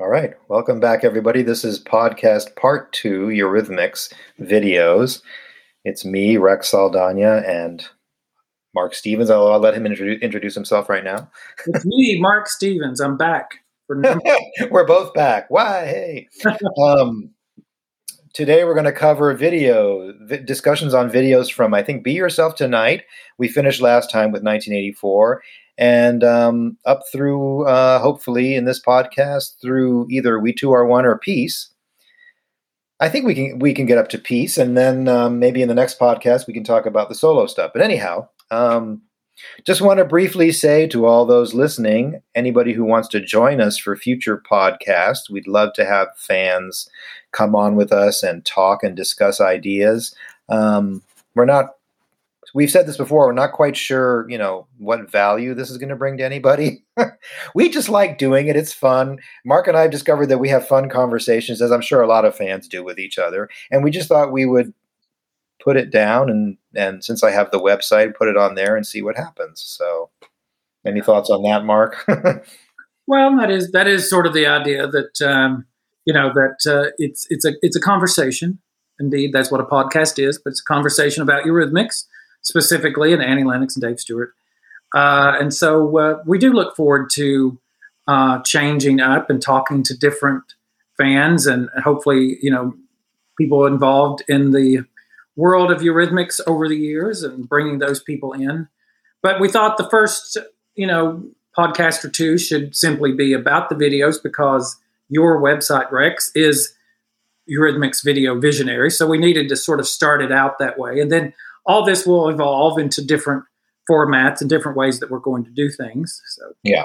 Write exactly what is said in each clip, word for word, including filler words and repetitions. All right. Welcome back, everybody. This is podcast part two, Eurythmics videos. It's me, Rex Saldana, and Mark Stevens. I'll, I'll let him introduce, introduce himself right now. It's me, Mark Stevens. I'm back. We're both back. Why? Hey. Um, today we're going to cover video vi- discussions on videos from, I think, Be Yourself Tonight. We finished last time with nineteen eighty-four. And um, up through, uh, hopefully, in this podcast, through either We Too Are One or Peace. I think we can we can get up to Peace, and then um, maybe in the next podcast we can talk about the solo stuff. But anyhow, um, just want to briefly say to all those listening, anybody who wants to join us for future podcasts, we'd love to have fans come on with us and talk and discuss ideas. Um, we're not... We've said this before, we're not quite sure, you know, what value this is going to bring to anybody. We just like doing it. It's fun. Mark and I have discovered that we have fun conversations, as I'm sure a lot of fans do with each other. And we just thought we would put it down and, and since I have the website, put it on there and see what happens. So any thoughts on that, Mark? Well, that is that is sort of the idea that, um, you know, that uh, it's it's a it's a conversation. Indeed, that's what a podcast is, but it's a conversation about Eurythmics. Specifically, and Annie Lennox and Dave Stewart. Uh, and so uh, we do look forward to uh, changing up and talking to different fans and hopefully, you know, people involved in the world of Eurythmics over the years and bringing those people in. But we thought the first, you know, podcast or two should simply be about the videos because your website, Rex, is Eurythmics Video Visionary. So we needed to sort of start it out that way. And then all this will evolve into different formats and different ways that we're going to do things. So yeah,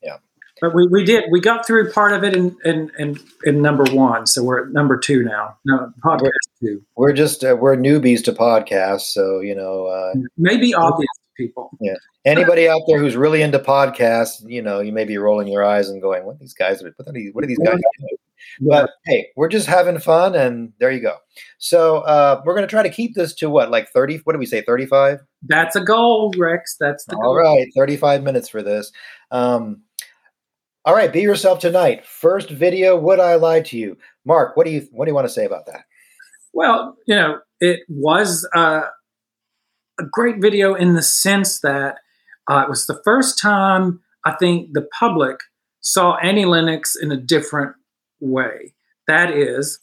yeah. But we, we did we got through part of it in in, in, in number one, so we're at number two now. No, podcast we're, two. We're just uh, we're newbies to podcasts, so you know uh, maybe obvious to people. Yeah. Anybody out there who's really into podcasts, you know, you may be rolling your eyes and going, "What are these guys? What are these? What are these guys doing?" But hey, we're just having fun, and there you go. So uh, we're going to try to keep this to what, like thirty? What did we say, thirty-five? That's a goal, Rex. That's the goal. All right, thirty-five minutes for this. Um, all right, Be Yourself Tonight. First video, Would I Lie to You? Mark, what do you what do you want to say about that? Well, you know, it was uh, a great video in the sense that uh, it was the first time I think the public saw Annie Lennox in a different way. That is,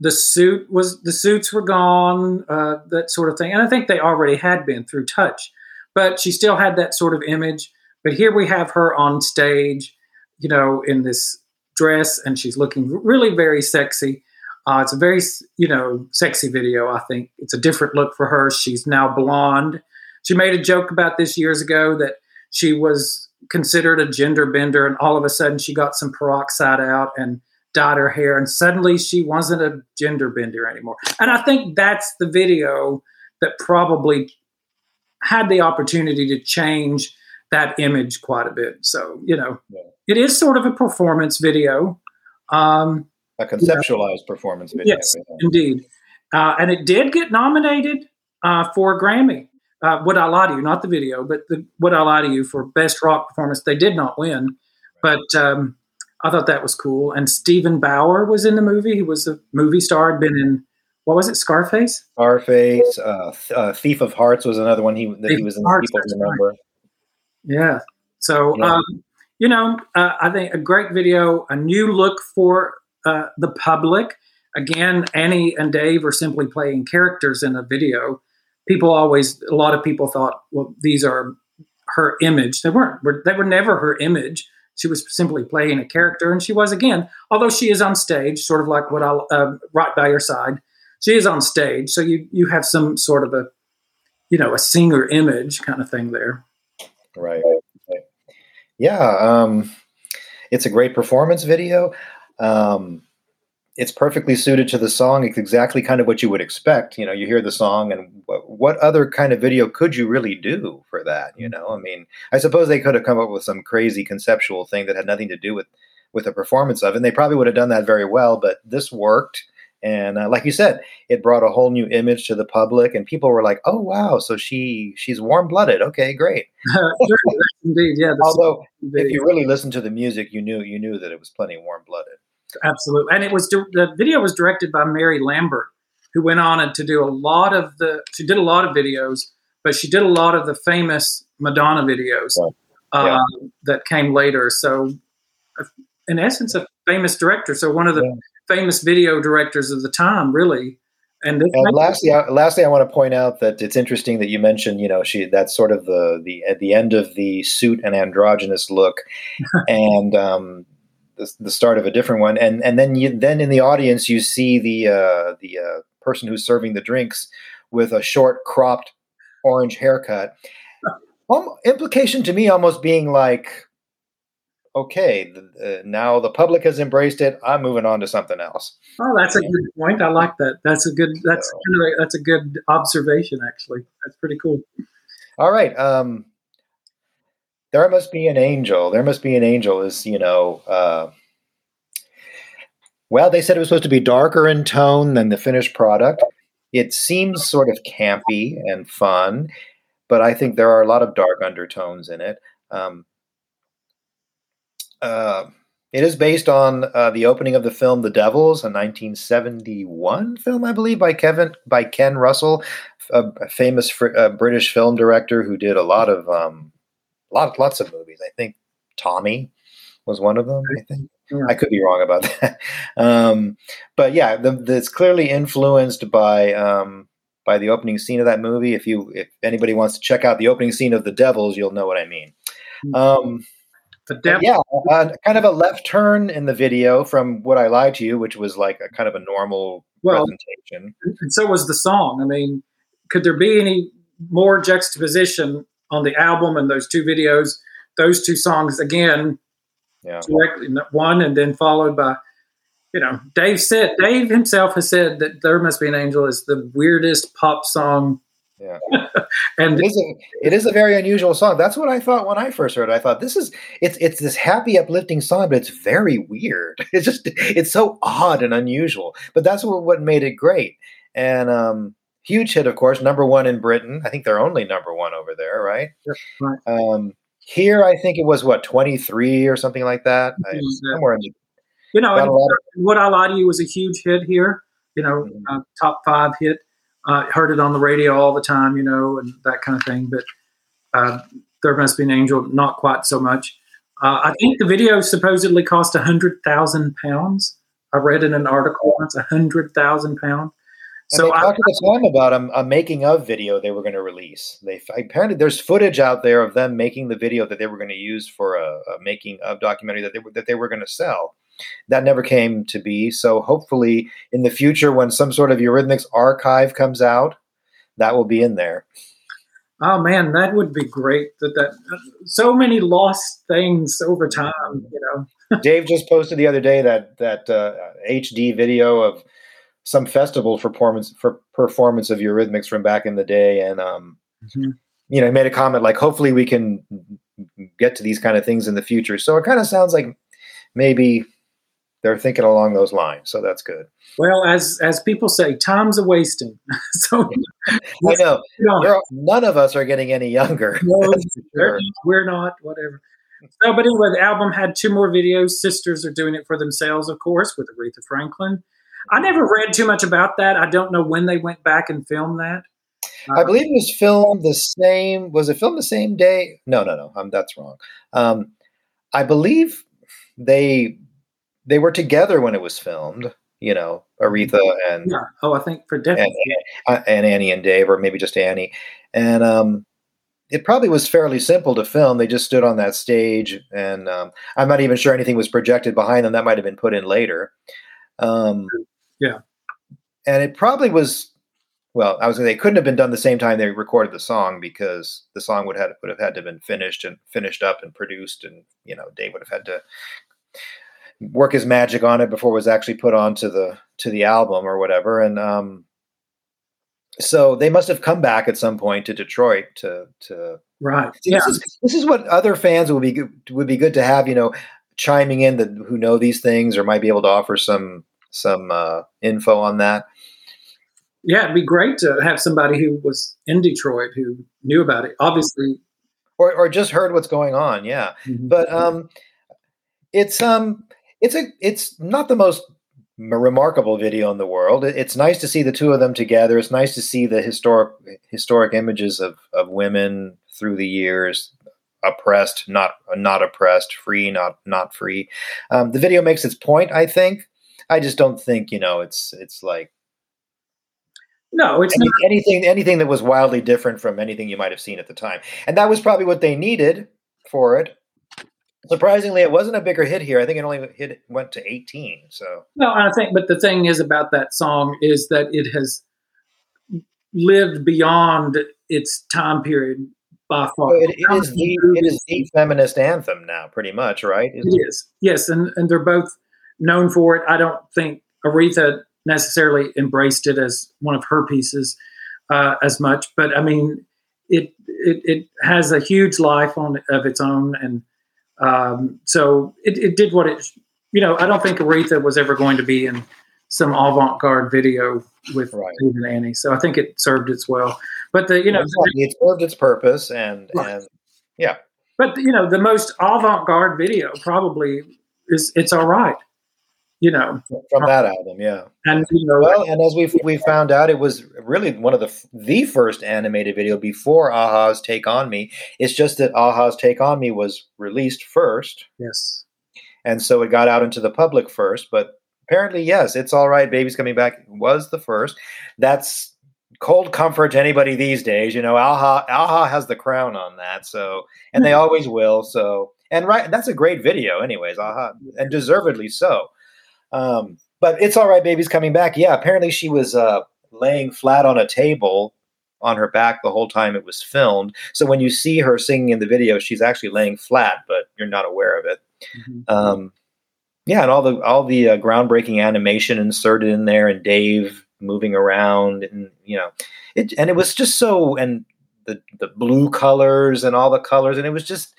the suit was the suits were gone, uh, that sort of thing. And I think they already had been through Touch, but she still had that sort of image. But here we have her on stage, you know, in this dress, and she's looking really very sexy. Uh, it's a very, you know, sexy video. I think it's a different look for her. She's now blonde. She made a joke about this years ago that she was considered a gender bender, and all of a sudden she got some peroxide out and dyed her hair, and suddenly she wasn't a gender bender anymore. And I think that's the video that probably had the opportunity to change that image quite a bit. So, you know, yeah. It is sort of a performance video. Um, a conceptualized you know. performance video. Yes, yeah. Indeed. Uh, and it did get nominated uh, for a Grammy. Uh, Would I Lie to You? Not the video, but the Would I Lie to You for Best Rock Performance. They did not win, right. but... Um, I thought that was cool. And Steven Bauer was in the movie. He was a movie star. Had been in, what was it, Scarface? Scarface. Uh, th- uh, Thief of Hearts was another one he, that Thief he was in. Hearts, people remember. Right. Yeah. So, yeah. Um, you know, uh, I think a great video, a new look for uh, the public. Again, Annie and Dave are simply playing characters in a video. People always, a lot of people thought, well, these are her image. They weren't. Were, they were never her image. She was simply playing a character, and she was again, although she is on stage, sort of like what I'll uh, Right By Your Side. She is on stage, so you you have some sort of a, you know, a singer image kind of thing there. Right. right. Yeah, um, it's a great performance video. Um, it's perfectly suited to the song. It's exactly kind of what you would expect. You know, you hear the song, and what, what other kind of video could you really do for that? You know, I mean, I suppose they could have come up with some crazy conceptual thing that had nothing to do with, with a performance of, and they probably would have done that very well, but this worked. And uh, like you said, it brought a whole new image to the public, and people were like, oh, wow. So she, she's warm blooded. Okay, great. Indeed, yeah. Although if you really listened to the music, you knew, you knew that it was plenty warm blooded. Absolutely. And it was the video was directed by Mary Lambert, who went on to do a lot of the, she did a lot of videos, but she did a lot of the famous Madonna videos right. uh, yeah. that came later. So in essence, a famous director. So one of the yeah. famous video directors of the time, really. And, this and lastly, I, lastly, I want to point out that it's interesting that you mentioned, you know, she, that's sort of the, the, at the end of the suit and androgynous look and um, the, the start of a different one. And, and then you, then in the audience, you see the, uh, the uh, person who's serving the drinks with a short cropped orange haircut. Um, implication to me almost being like, okay, uh, now the public has embraced it. I'm moving on to something else. Oh, that's a good point. I like that. That's a good. That's so, that's a good observation. Actually, that's pretty cool. All right. Um, there must be an angel. There must be an angel. Is you know. Uh, well, they said it was supposed to be darker in tone than the finished product. It seems sort of campy and fun, but I think there are a lot of dark undertones in it. Um, Uh, it is based on uh, the opening of the film The Devils, a nineteen seventy-one film, I believe, by Kevin by Ken Russell, a, a famous fr- uh, British film director who did a lot of um, lot lots of movies. I think Tommy was one of them. I think yeah. I could be wrong about that, um, but yeah, the, the, it's clearly influenced by um, by the opening scene of that movie. If you if anybody wants to check out the opening scene of The Devils, you'll know what I mean. Um, Def- yeah, uh, kind of a left turn in the video from What I Lied to You, which was like a kind of a normal well, presentation. And so was the song. I mean, could there be any more juxtaposition on the album and those two videos? Those two songs again, yeah. directly, one and then followed by, you know, Dave said, Dave himself has said that There Must Be an Angel is the weirdest pop song. Yeah, and it is, a, it is a very unusual song. That's what I thought when I first heard it. I thought this is it's it's this happy, uplifting song, but it's very weird. It's just it's so odd and unusual. But that's what what made it great. And um, huge hit, of course, number one in Britain. I think they're only number one over there, right? Right. Um, here, I think it was what twenty-three or something like that. Mm-hmm. I, somewhere in the, you know, and, of- What I Lie to You was a huge hit here. You know, mm-hmm. uh, top five hit. I uh, heard it on the radio all the time, you know, and that kind of thing. But uh, There Must Be an Angel, not quite so much. Uh, I think the video supposedly cost one hundred thousand pounds. I read in an article once, one hundred thousand pounds. So I talked at the time about a, a making-of video they were going to release. They apparently there's footage out there of them making the video that they were going to use for a, a making-of documentary that they were, that they were going to sell. That never came to be. So hopefully in the future, when some sort of Eurythmics archive comes out, that will be in there. Oh man, that would be great. That that so many lost things over time, you know. Dave just posted the other day that that uh, H D video of some festival performance for performance of Eurythmics from back in the day, and um, mm-hmm. you know, he made a comment like, "Hopefully we can get to these kind of things in the future." So it kind of sounds like maybe they're thinking along those lines, so that's good. Well, as as people say, time's a wasting. So I know all, none of us are getting any younger. No, sure. We're not. Whatever. So, but anyway, the album had two more videos. Sisters Are Doing It for Themselves, of course, with Aretha Franklin. I never read too much about that. I don't know when they went back and filmed that. I um, believe it was filmed the same. Was it filmed the same day? No, no, no. Um, that's wrong. Um, I believe they. They were together when it was filmed, you know, Aretha and yeah. oh, I think for definitely and, and Annie and Dave, or maybe just Annie. And um, it probably was fairly simple to film. They just stood on that stage, and um, I'm not even sure anything was projected behind them. That might have been put in later. Um, yeah, and it probably was. Well, I was going to say it couldn't have been done the same time they recorded the song, because the song would have would have had to have been finished and finished up and produced, and you know, Dave would have had to work his magic on it before it was actually put onto the to the album or whatever. And um, so they must have come back at some point to Detroit to to right. Yeah. This is, this is what other fans would be good, would be good to have, you know, chiming in that who know these things or might be able to offer some some uh, info on that. Yeah, it'd be great to have somebody who was in Detroit who knew about it, obviously, or or just heard what's going on. Yeah, mm-hmm. but um, it's um. it's a it's not the most remarkable video in the world. It's nice to see the two of them together. It's nice to see the historic historic images of of women through the years, oppressed, not not oppressed, free, not not free. Um, the video makes its point, I think. I just don't think, you know, it's it's like no, it's any, not. anything anything that was wildly different from anything you might have seen at the time, and that was probably what they needed for it. Surprisingly, it wasn't a bigger hit here. I think it only hit, went to eighteen. So no, I think. But the thing is about that song is that it has lived beyond its time period by far. So it, it, is the, it is the feminist anthem now, pretty much, right? Isn't it is. It? Yes, and and they're both known for it. I don't think Aretha necessarily embraced it as one of her pieces uh, as much, but I mean, it it it has a huge life on of its own and. Um, so it, it did what it, you know, I don't think Aretha was ever going to be in some avant-garde video with right. Dave and Annie. So I think it served its well, but the, you know, exactly. it served its purpose and, right. and yeah, but you know, the most avant-garde video probably is It's All Right, you know, from that album. Yeah. And, you know, well, and as we we found out, it was really one of the, the first animated video before Aha's Take On Me. It's just that Aha's Take On Me was released first. Yes. And so it got out into the public first, but apparently, yes, It's All Right, Baby's Coming Back was the first. That's cold comfort to anybody these days. You know, Aha, Aha has the crown on that. So, and they always will. So, and right. That's a great video anyways, Aha, and deservedly so. Um, but It's All Right, Baby's Coming Back. Yeah, apparently she was uh, laying flat on a table on her back the whole time it was filmed. So when you see her singing in the video, she's actually laying flat, but you're not aware of it. Mm-hmm. Um, yeah, and all the all the uh, groundbreaking animation inserted in there, and Dave moving around, and you know, it and it was just so, and the the blue colors and all the colors, and it was just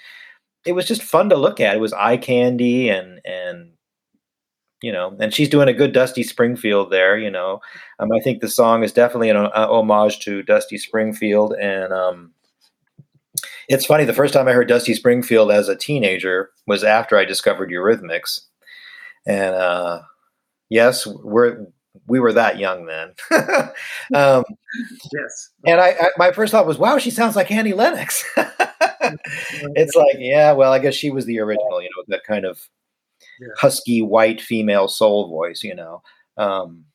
it was just fun to look at. It was eye candy, and and. You know, and she's doing a good Dusty Springfield there, you know. Um, I think the song is definitely an uh, homage to Dusty Springfield. And um, it's funny, the first time I heard Dusty Springfield as a teenager was after I discovered Eurythmics. And uh, yes, we're, we were that young then. um, yes. And I, I, my first thought was, wow, she sounds like Annie Lennox. It's like, yeah, well, I guess she was the original, you know, that kind of. Yeah. Husky white female soul voice, you know. Um,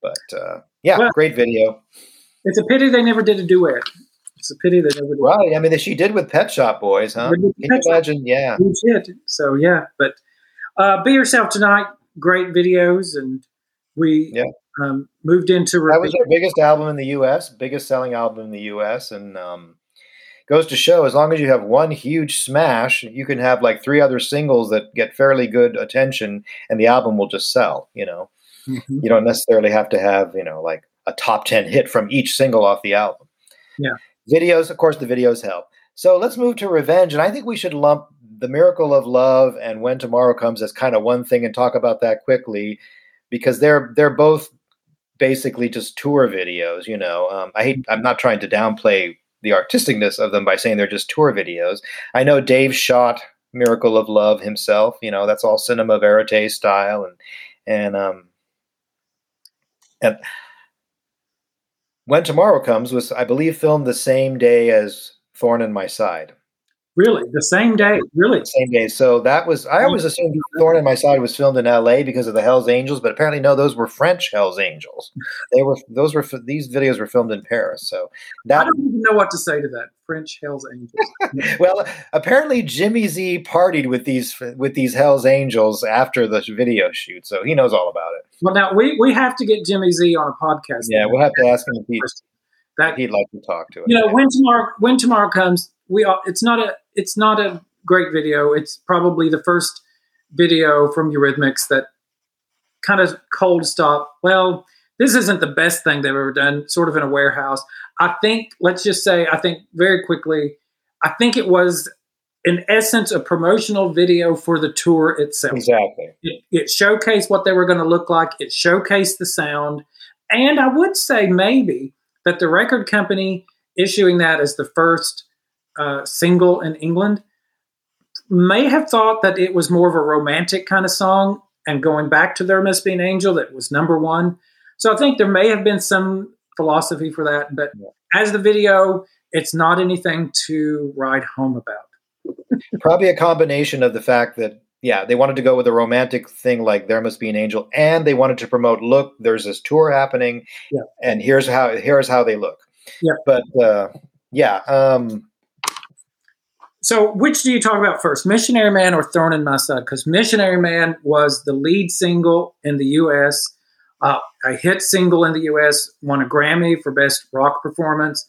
but uh, yeah, well, great video. It's a pity they never did a duet. It's a pity they never did. Right. I mean, she did with Pet Shop Boys, huh? Can you imagine? Yeah. We did. So yeah, but uh, Be Yourself Tonight, great videos, and we yeah. um, moved into review. That was our biggest album in the U S, biggest selling album in the U S, and um goes to show, as long as you have one huge smash, you can have like three other singles that get fairly good attention, and the album will just sell, you know. Mm-hmm. You don't necessarily have to have, you know, like a top ten hit from each single off the album. Yeah. Videos, of course, the videos help. So let's move to Revenge, and I think we should lump The Miracle of Love and When Tomorrow Comes as kind of one thing and talk about that quickly, because they're they're both basically just tour videos, you know. Um, I hate, I'm not trying to downplay the artisticness of them by saying they're just tour videos. I know Dave shot Miracle of Love himself. You know, that's all cinema verite style. And, and, um, and When Tomorrow Comes was, I believe, filmed the same day as Thorn in My Side. Really? The same day? Really? The same day. So that was, I always assumed Thorn in My Side was filmed in L A because of the Hells Angels, but apparently no, those were French Hells Angels. They were, those were, these videos were filmed in Paris. So that, I don't even know what to say to that. French Hells Angels. Well, apparently Jimmy Z partied with these, with these Hells Angels after the video shoot. So he knows all about it. Well, now we, we have to get Jimmy Z on a podcast. Yeah. We'll have to ask him if he, that, he'd like to talk to it. You know, when tomorrow, when tomorrow comes, We are, it's not a it's not a great video. It's probably the first video from Eurythmics that kind of cold stop. Well, this isn't the best thing they've ever done, sort of in a warehouse. I think, let's just say, I think very quickly, I think it was in essence a promotional video for the tour itself. Exactly. It, it showcased what they were going to look like. It showcased the sound. And I would say maybe that the record company issuing that as the first Uh, single in England may have thought that it was more of a romantic kind of song, and going back to There Must Be an Angel, that was number one. So I think there may have been some philosophy for that, but yeah. as the video, it's not anything to write home about. Probably a combination of the fact that, yeah, they wanted to go with a romantic thing like There Must Be an Angel, and they wanted to promote, look, there's this tour happening, yeah. and here's how here's how they look. Yeah. But, uh, yeah. Um, so which do you talk about first, Missionary Man or Thorn in My Side? Because Missionary Man was the lead single in the U S, uh, a hit single in the U S, won a Grammy for Best Rock Performance.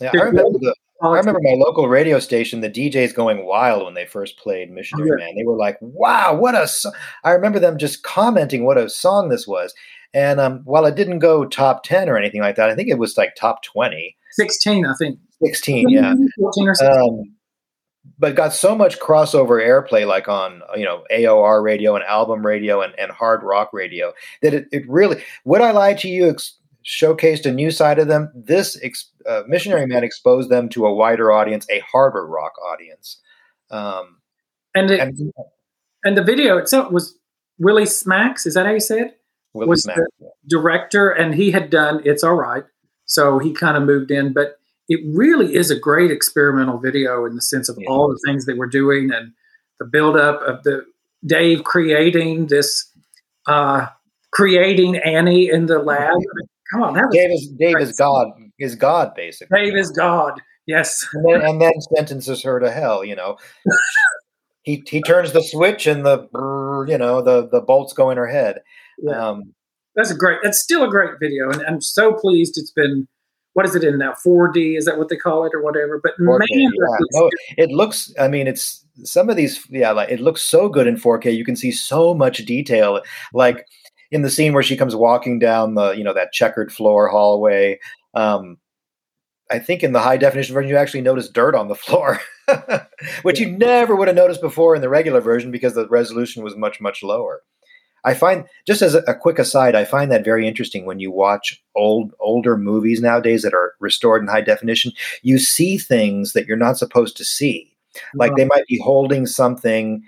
Yeah, I remember the, I remember my local radio station, the D Js going wild when they first played Missionary yeah. Man. They were like, wow, what a song. I remember them just commenting what a song this was. And um, while it didn't go top ten or anything like that, I think it was like top twenty. sixteen, I think. sixteen, yeah. fourteen or sixteen. Um, but got so much crossover airplay, like on, you know, A O R radio and album radio and, and hard rock radio, that it, it really, would I lie to you, ex- showcased a new side of them. This ex- uh, Missionary Man exposed them to a wider audience, a harder rock audience. Um, and, it, and and the video itself was Willie Smacks. Is that how you say it? Willie was Smacks, the yeah. director, and he had done It's All Right. So he kind of moved in, but it really is a great experimental video in the sense of yeah. all the things that we're doing and the buildup of the Dave creating this, uh, creating Annie in the lab. Yeah. Come on, that was Dave is Dave is God is God basically. Dave is God, yes. And then, and then sentences her to hell. You know, he he turns the switch and the you know the the bolts go in her head. Yeah. Um, that's a great. That's still a great video, and I'm so pleased it's been. What is it in now? four D? Is that what they call it or whatever? But four K, man, yeah. no, it looks. I mean, it's some of these. Yeah, like it looks so good in four K. You can see so much detail, like. In the scene where she comes walking down the, you know, that checkered floor hallway, um, I think in the high definition version, you actually notice dirt on the floor, which you never would have noticed before in the regular version because the resolution was much, much lower. I find, just as a, a quick aside, I find that very interesting when you watch old, older movies nowadays that are restored in high definition, you see things that you're not supposed to see. Like they might be holding something.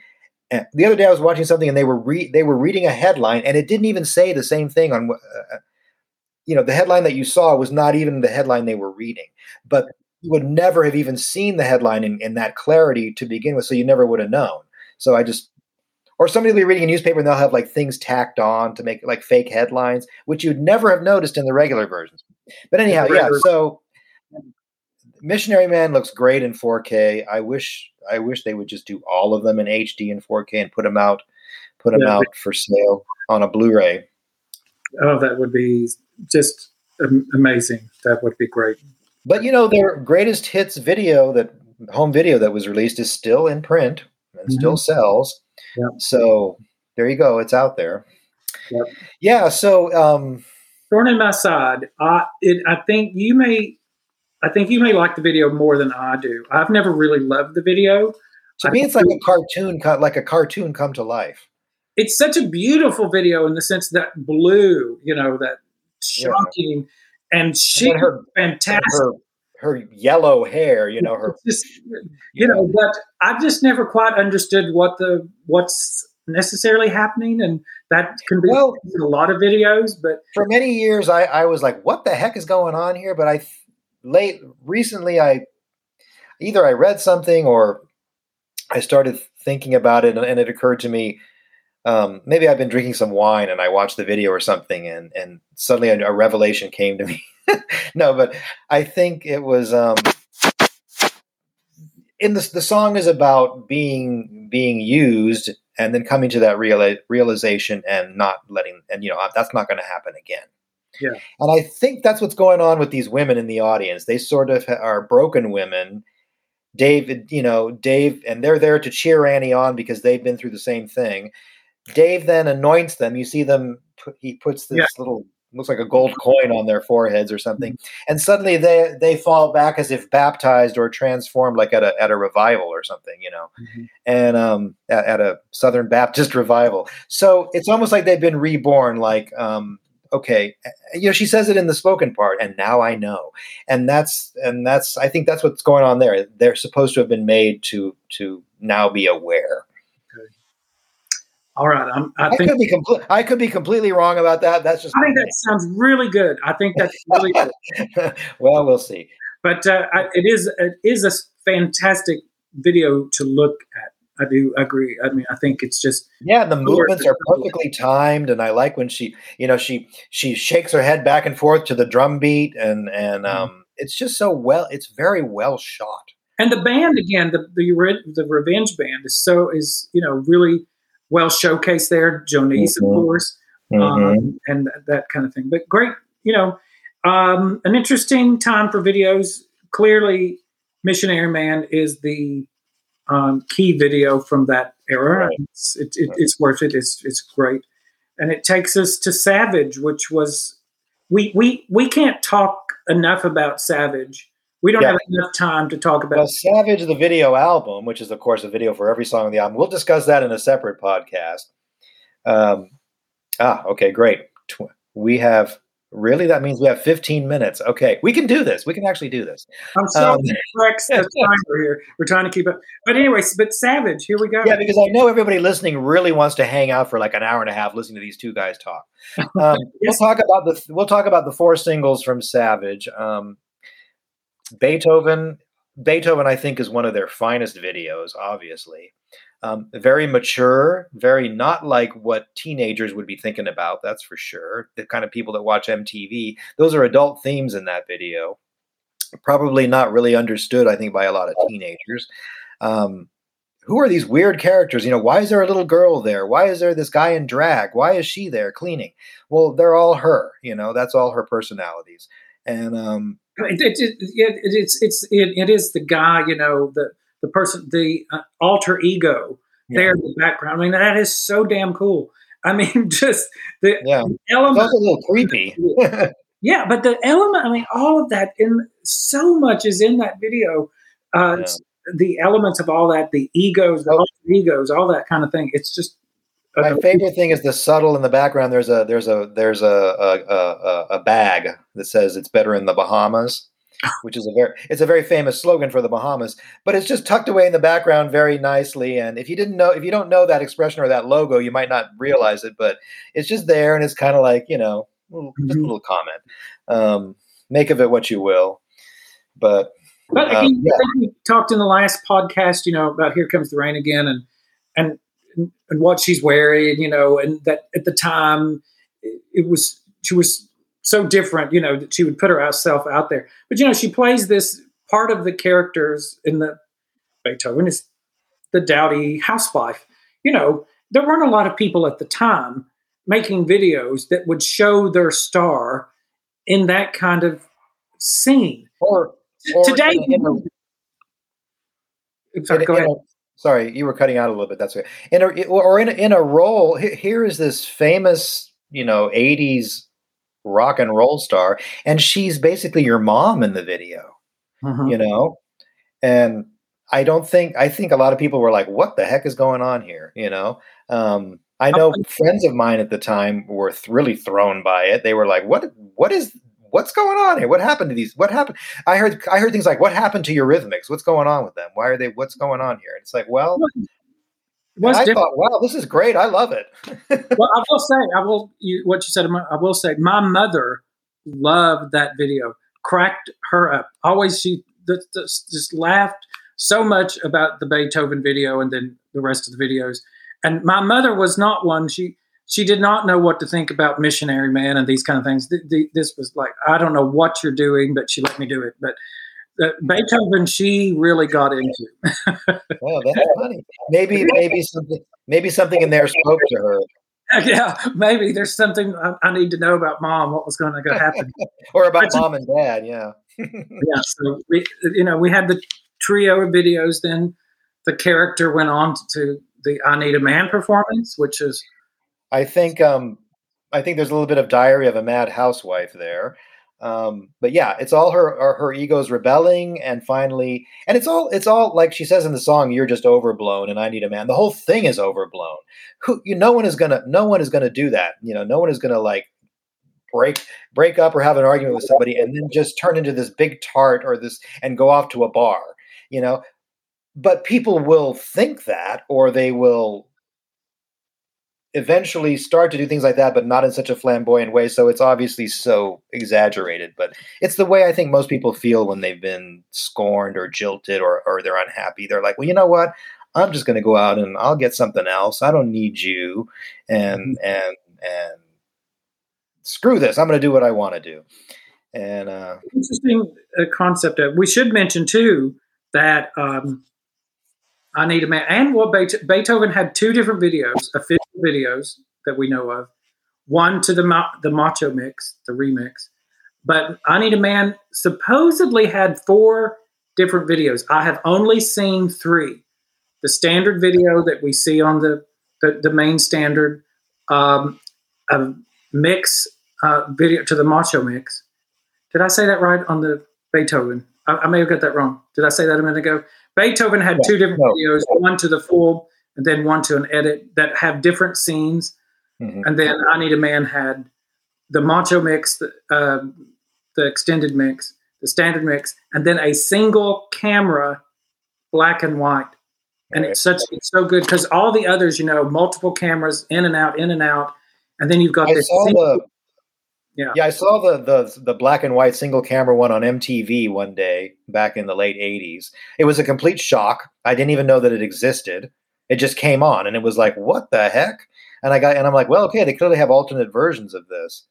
And the other day I was watching something and they were re- they were reading a headline and it didn't even say the same thing on, uh, you know, the headline that you saw was not even the headline they were reading, but you would never have even seen the headline in, in that clarity to begin with. So you never would have known. So I just, or somebody will be reading a newspaper and they'll have like things tacked on to make like fake headlines, which you'd never have noticed in the regular versions. But anyhow, yeah. So Missionary Man looks great in four K. I wish I wish they would just do all of them in H D and four K and put them out, put them yeah, out for sale on a Blu-ray. Oh, that would be just amazing. That would be great. But you know, their greatest hits video, that home video that was released, is still in print and mm-hmm. still sells. Yep. So there you go. It's out there. Yep. Yeah. So, um, Thorn in My Side. I it, I think you may. I think you may like the video more than I do. I've never really loved the video. To me, it's like a cartoon, like a cartoon come to life. It's such a beautiful video in the sense that blue, you know, that shocking, yeah. and she and her fantastic, her, her yellow hair, you know, her, just, you know. know. But I've just never quite understood what the what's necessarily happening, and that can be well, in a lot of videos. But for many years, I, I was like, "What the heck is going on here?" But I. Th- Late recently, I either I read something or I started thinking about it, and, and it occurred to me um, maybe I've been drinking some wine and I watched the video or something, and and suddenly a, a revelation came to me. No, but I think it was um, in the the song is about being being used and then coming to that real, realization and not letting and you know that's not going to happen again. Yeah. And I think that's what's going on with these women in the audience. They sort of are broken women. Dave, you know, Dave, and they're there to cheer Annie on because they've been through the same thing. Dave then anoints them. You see them, he puts this yeah. little, looks like a gold coin on their foreheads or something. Mm-hmm. And suddenly they, they fall back as if baptized or transformed, like at a, at a revival or something, you know, mm-hmm. and um, at, at a Southern Baptist revival. So it's almost like they've been reborn, like, um, okay, you know, she says it in the spoken part, and now I know. And that's, and that's, I think that's what's going on there. They're supposed to have been made to, to now be aware. Okay. All right. I'm, I, I think could be compl- I could be completely wrong about that. That's just, I think that sounds really good. I think that's really good. Well, we'll see. But uh, I, it is, it is a fantastic video to look at. I do agree. I mean, I think it's just, yeah, the movements are perfectly timed, and I like when she, you know, she she shakes her head back and forth to the drum beat, and and mm-hmm. um, it's just so well. It's very well shot. And the band again, the the, the Revenge Band is so is you know really well showcased there. Joanice, mm-hmm. of course, um, mm-hmm. and that kind of thing. But great, you know, um, an interesting time for videos. Clearly, Missionary Man is the Um, key video from that era. Right. It's, it, it, right. it's worth it. It's it's great, and it takes us to Savage, which was we we we can't talk enough about Savage. We don't yeah. have enough time to talk about well, Savage, the video album, which is of course a video for every song on the album. We'll discuss that in a separate podcast. Um, ah, okay, great. We have. Really? That means we have fifteen minutes. Okay. We can do this. We can actually do this. I'm sorry, Rex. Um, we're here. We're trying to keep up. But anyway, but Savage, here we go. Yeah, because I know everybody listening really wants to hang out for like an hour and a half listening to these two guys talk. Um, yes. We'll talk about the we'll talk about the four singles from Savage. Um, Beethoven. Beethoven, I think, is one of their finest videos, obviously. Um, very mature, very not like what teenagers would be thinking about. That's for sure. The kind of people that watch M T V, those are adult themes in that video. Probably not really understood, I think, by a lot of teenagers. Um, who are these weird characters? You know, why is there a little girl there? Why is there this guy in drag? Why is she there cleaning? Well, they're all her, you know, that's all her personalities. And, um, it, it, it, it, it's, it's, it, it is the guy, you know, the, The person, the uh, alter ego yeah. there in the background. I mean, that is so damn cool. I mean, just the yeah. element. That's a little creepy. yeah, but the element, I mean, all of that, in so much is in that video. Uh, yeah. The elements of all that, the egos, the oh. alter egos, all that kind of thing. It's just. My favorite thing is the subtle in the background. There's a there's a there's a a, a, a bag that says it's better in the Bahamas. Which is a very, it's a very famous slogan for the Bahamas, but it's just tucked away in the background very nicely. And if you didn't know, if you don't know that expression or that logo, you might not realize it, but it's just there. And it's kind of like, you know, little, just a little comment, um, make of it what you will. But, but um, again, yeah. we talked in the last podcast, you know, about Here Comes the Rain Again and, and, and what she's wearing, you know, and that at the time it was, she was, so different, you know, that she would put herself out there. But, you know, she plays this part of the characters in the Beethoven is the dowdy housewife. You know, there weren't a lot of people at the time making videos that would show their star in that kind of scene. Or, or today. In, in a, sorry, in, go ahead. A, sorry, you were cutting out a little bit. That's okay. In a, or in a, in a role, here is this famous, you know, eighties rock and roll star, and she's basically your mom in the video, mm-hmm. you know? And I don't think, I think a lot of people were like, what the heck is going on here? You know? Um, I know oh, friends of mine at the time were th- really thrown by it. They were like, what, what is, what's going on here? What happened to these? What happened? I heard, I heard things like, what happened to Eurythmics? What's going on with them? Why are they, what's going on here? And it's like, well, I different. thought, wow, this is great. I love it. Well, I will say, I will. You, what you said, I will say, my mother loved that video. Cracked her up. Always, she th- th- just laughed so much about the Beethoven video, and then the rest of the videos. And my mother was not one. She she did not know what to think about Missionary Man and these kind of things. The, the, this was like, I don't know what you're doing, but she let me do it. But. Uh, Beethoven, she really got into. Well, that's funny. Maybe, maybe something, maybe something in there spoke to her. Yeah, maybe there's something I, I need to know about Mom. What was going to happen, or about but, Mom and Dad? Yeah, yeah. So we, you know, we had the trio of videos. Then the character went on to the Anita Mann performance, which is, I think, um, I think there's a little bit of Diary of a Mad Housewife there. Um, but yeah, it's all her, her, her ego's rebelling. And finally, and it's all, it's all like she says in the song, you're just overblown and I need a man. The whole thing is overblown. Who, you, no one is going to, no one is going to do that. You know, no one is going to like break break up or have an argument with somebody and then just turn into this big tart or this and go off to a bar, you know. But people will think that, or they will eventually start to do things like that, but not in such a flamboyant way. So it's obviously so exaggerated, but it's the way I think most people feel when they've been scorned or jilted or, or they're unhappy. They're like, well, you know what? I'm just going to go out and I'll get something else. I don't need you. And, and, and screw this. I'm going to do what I want to do. And, uh, interesting uh, concept. Of, we should mention too, that, um, Anita Mann and what Be- Beethoven had two different videos, official videos that we know of. One to the ma- the Macho Mix, the remix, but Anita Mann supposedly had four different videos. I have only seen three: the standard video that we see on the the, the main standard, um, a mix uh, video to the Macho Mix. Did I say that right on the Beethoven? I, I may have got that wrong. Did I say that a minute ago? Beethoven had yeah, two different no, videos, no. one to the full and then one to an edit that have different scenes. Mm-hmm. And then Anita Mann had the Macho Mix, the, uh, the extended mix, the standard mix, and then a single camera, black and white. And right. it's such it's so good because all the others, you know, multiple cameras, in and out, in and out. And then you've got I this single, the, yeah. yeah, I saw the, the the black and white single camera one on M T V one day back in the late eighties. It was a complete shock. I didn't even know that it existed. It just came on, and it was like, what the heck? And I got, and I'm like, well, okay, they clearly have alternate versions of this.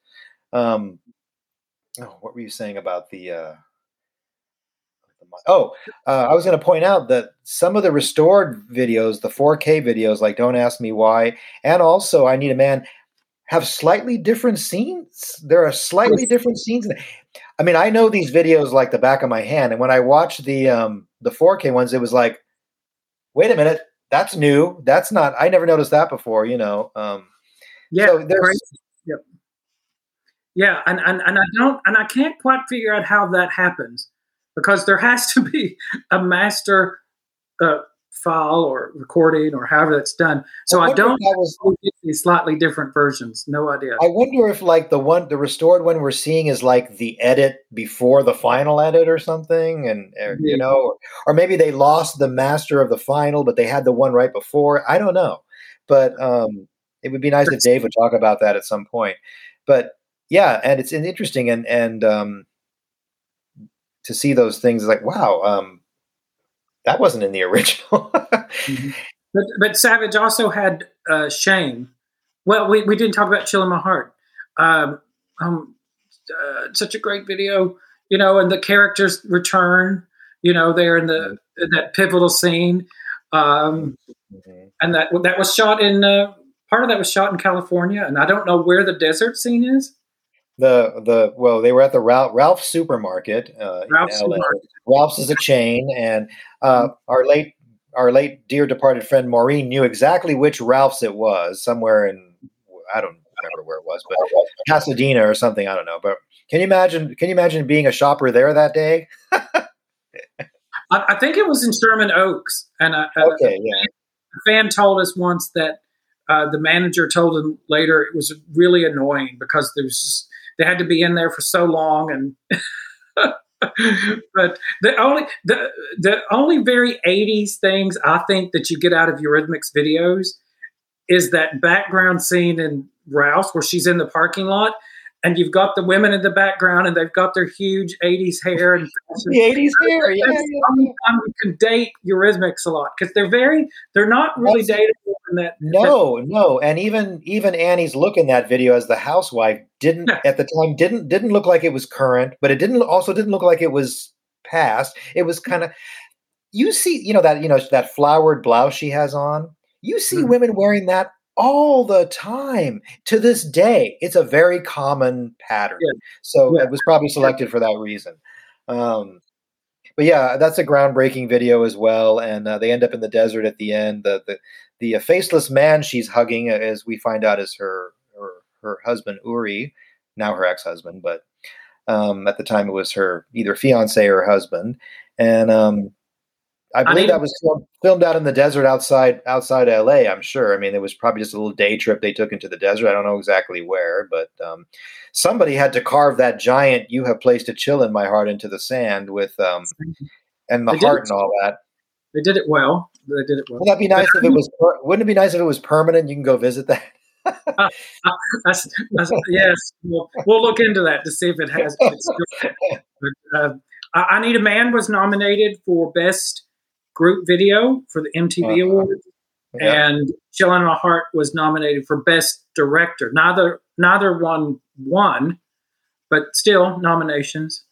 Um, oh, what were you saying about the? Uh, oh, uh, I was going to point out that some of the restored videos, the four K videos, like "Don't Ask Me Why," and also "I Need a Man," have slightly different scenes. There are slightly different scenes. I mean, I know these videos like the back of my hand, and when I watched the um, the four K ones, it was like, wait a minute. That's new. That's not. I never noticed that before. You know. Um, yeah. So right. Yep. Yeah, and, and and I don't, and I can't quite figure out how that happens, because there has to be a master uh, file or recording or however that's done. So I, I don't know these slightly different versions. No idea. I wonder if like the one, the restored one we're seeing is like the edit before the final edit or something. And, or, yeah. you know, or, or maybe they lost the master of the final, but they had the one right before. I don't know. But um, it would be nice if Dave would talk about that at some point. But yeah, and it's interesting. And, and um, to see those things like, wow, um, that wasn't in the original. mm-hmm. But, but Savage also had uh, Shame. Well, we, we didn't talk about Chillin' My Heart. Um, um, uh, such a great video, you know, and the characters return, you know, there in the in that pivotal scene. Um, mm-hmm. And that that was shot in, uh, part of that was shot in California, and I don't know where the desert scene is. The the well, they were at the Ralph, Ralph's supermarket. Uh, Ralph's supermarket. Ralph's is a chain, and uh, our late Our late dear departed friend Maureen knew exactly which Ralph's it was, somewhere in, I don't remember where it was, but Pasadena or something. I don't know. But can you imagine, can you imagine being a shopper there that day? I, I think it was in Sherman Oaks. And I, okay, a, yeah. a fan told us once that uh, the manager told him later it was really annoying because there was just, they had to be in there for so long. And but the only the the only very eighties things I think that you get out of Eurythmics videos is that background scene in Ralph's where she's in the parking lot and you've got the women in the background and they've got their huge eighties hair and the eighties hair. Yeah, yeah. I mean, can date Eurythmics a lot because they're very they're not really dateable in that. No, no, and even even Annie's look in that video as the housewife didn't no. at the time didn't didn't look like it was current, but it didn't also didn't look like it was past. It was kind of you see, you know that you know that flowered blouse she has on. You see mm-hmm. women wearing that all the time to this day. It's a very common pattern. Yeah. So yeah. it was probably selected for that reason. Um, but yeah, that's a groundbreaking video as well. And uh, they end up in the desert at the end. The, the, the uh, faceless man she's hugging, uh, as we find out, is her, her, her husband, Uri, now her ex-husband, but um, at the time it was her either fiance or husband. And um, I believe I mean, that was filmed, filmed out in the desert outside outside L A, I'm sure. I mean, it was probably just a little day trip they took into the desert. I don't know exactly where, but um, somebody had to carve that giant "You Have Placed a Chill in My Heart" into the sand with um, and the heart and all that. They did it well. They did it well. Wouldn't that be nice if it was? Wouldn't it be nice if it was permanent? You can go visit that. uh, uh, that's, that's, yes, we'll, we'll look into that to see if it has. But, uh, Anita Mann was nominated for Best Group Video for the M T V uh, Awards, yeah. and Jelena Hart was nominated for Best Director. Neither neither one won, but still nominations.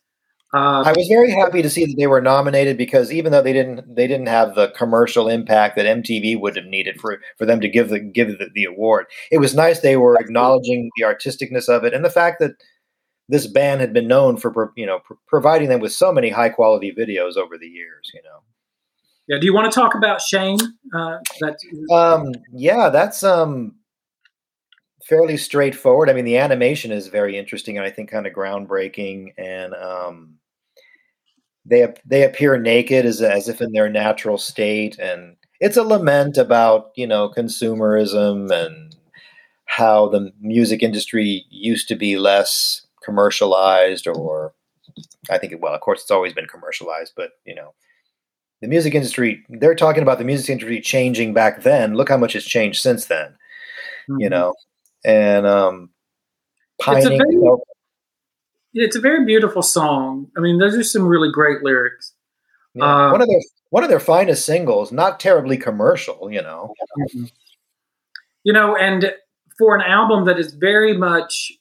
Uh, I was very happy to see that they were nominated because even though they didn't they didn't have the commercial impact that M T V would have needed for, for them to give the give the, the award, it was nice they were acknowledging the artisticness of it and the fact that this band had been known for you know pro- providing them with so many high quality videos over the years. You know. Yeah. Do you want to talk about Shane? Uh, that. Um, yeah, that's um, fairly straightforward. I mean, the animation is very interesting and I think kind of groundbreaking. And um, they they appear naked as as if in their natural state, and it's a lament about you know consumerism and how the music industry used to be less commercialized, or I think well, of course, it's always been commercialized, but you know. The music industry, they're talking about the music industry changing back then. Look how much it's changed since then, mm-hmm. you know, and um, pining. It's a, very, you know, it's a very beautiful song. I mean, those are some really great lyrics. Yeah. Um, one of their, one of their finest singles, not terribly commercial, you know. Mm-hmm. You know, and for an album that is very much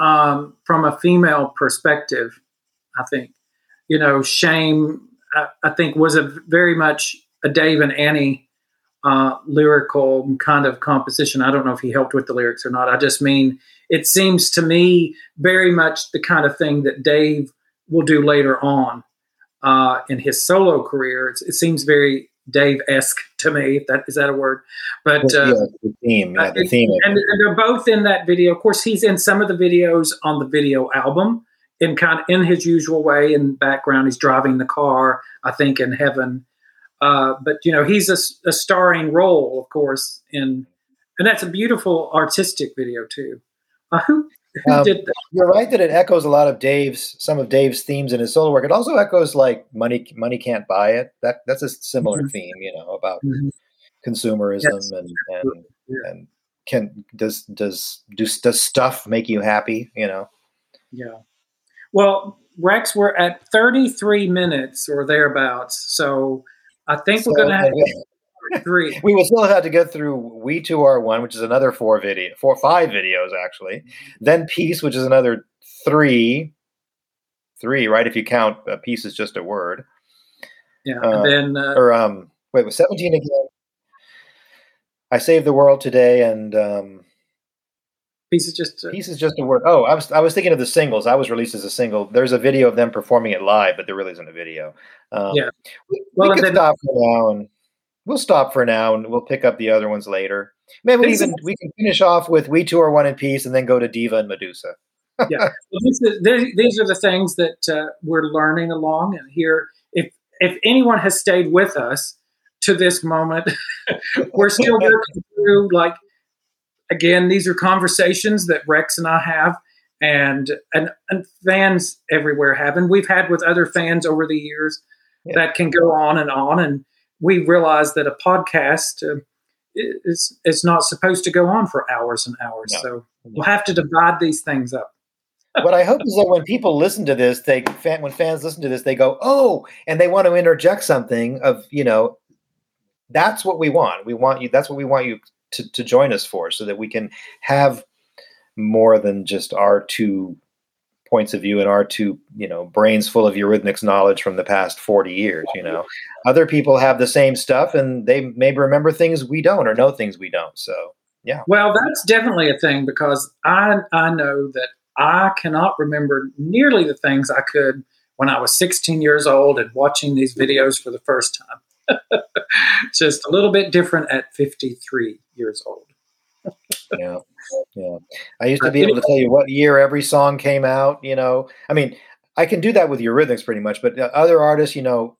um, from a female perspective, I think, you know, shame, I think was a very much a Dave and Annie uh, lyrical kind of composition. I don't know if he helped with the lyrics or not. I just mean, it seems to me very much the kind of thing that Dave will do later on uh, in his solo career. It's, it seems very Dave-esque to me. If that, is that a word? But uh, yeah, the theme, yeah, the theme. And, and they're both in that video. Of course, he's in some of the videos on the video album. In kind of in his usual way, in the background, he's driving the car, I think, in heaven. Uh, but, you know, he's a, a starring role, of course, in, and that's a beautiful artistic video, too. Uh, who who um, did that? You're right that it echoes a lot of Dave's, some of Dave's themes in his solo work. It also echoes, like, money money can't buy it. That That's a similar mm-hmm. theme, you know, about mm-hmm. consumerism yes. and, and, yeah. and can does, does, does, does stuff make you happy, you know? Yeah. Well, Rex, we're at thirty-three minutes or thereabouts, so I think so, we're going to have yeah. three. We will still have to get through We Too Are One, which is another four video, four five videos actually. Then Peace, which is another three, three, right? If you count, uh, Peace is just a word. Yeah, uh, and then uh, or um, wait, it was seventeen again? I Saved the World Today, and. Um, Piece is just a, Piece is just a word. Oh, I was I was thinking of the singles. I was released as a single. There's a video of them performing it live, but there really isn't a video. Um, yeah, we, well, we can stop for now, and we'll stop for now, and we'll pick up the other ones later. Maybe we even is, we can finish off with We Two Are One in Peace, and then go to Diva and Medusa. yeah, well, this is, these are the things that uh, we're learning along, and here, if if anyone has stayed with us to this moment, we're still working through like. Again, these are conversations that Rex and I have and, and and fans everywhere have. And we've had with other fans over the years yeah. that can go on and on. And we realize that a podcast uh, is it's not supposed to go on for hours and hours. No. So we'll have to divide these things up. What I hope is that when people listen to this, they when fans listen to this, they go, oh, and they want to interject something of, you know, that's what we want. We want you. That's what we want you To, to join us for, so that we can have more than just our two points of view and our two, you know, brains full of Eurythmics knowledge from the past forty years, you know. Other people have the same stuff and they maybe remember things we don't or know things we don't. So, yeah. Well, that's definitely a thing because I I know that I cannot remember nearly the things I could when I was sixteen years old and watching these videos for the first time. Just a little bit different at fifty-three years old. yeah, yeah. I used to be able to tell you what year every song came out. You know, I mean, I can do that with Eurythmics pretty much, but other artists, you know,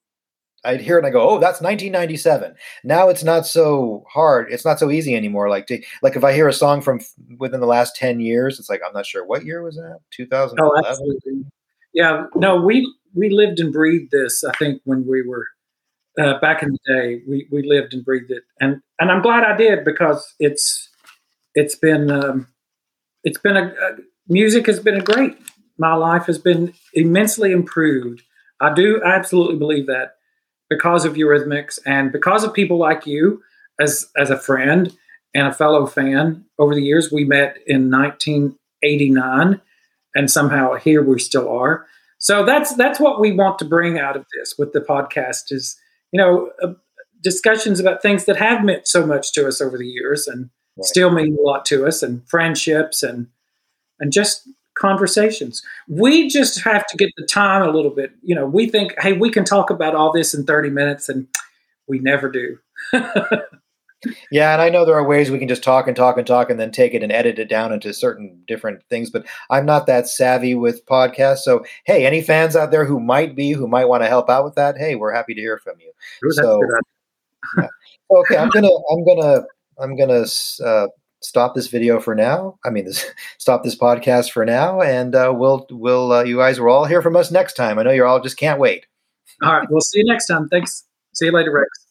I'd hear it and I go, oh, that's nineteen ninety-seven. Now it's not so hard. It's not so easy anymore. Like, to, like if I hear a song from within the last ten years, it's like, I'm not sure. What year was that? two thousand eleven? Oh, absolutely. Yeah. No, we, we lived and breathed this, I think, when we were uh, back in the day. We, we lived and breathed it. And and I'm glad I did, because it's it's been, um, it's been a, a music has been a great. My life has been immensely improved. I do absolutely believe that. Because of Eurythmics and because of people like you as as a friend and a fellow fan over the years. We met in nineteen eighty-nine, and somehow here we still are. So that's that's what we want to bring out of this with the podcast is, you know, uh, discussions about things that have meant so much to us over the years and right. still mean a lot to us, and friendships and and just conversations. We just have to get the time a little bit. You know, we think, hey, we can talk about all this in thirty minutes, and we never do. Yeah, and I know there are ways we can just talk and talk and talk and then take it and edit it down into certain different things, but I'm not that savvy with podcasts. So, hey, any fans out there who might be, who might want to help out with that, hey, we're happy to hear from you. Ooh, so, yeah. Okay, I'm going to, I'm going to, I'm going to, uh, stop this video for now. I mean, this, stop this podcast for now, and uh, we'll, we'll, uh, you guys will all hear from us next time. I know you're all just can't wait. All right. We'll see you next time. Thanks. See you later, Rex.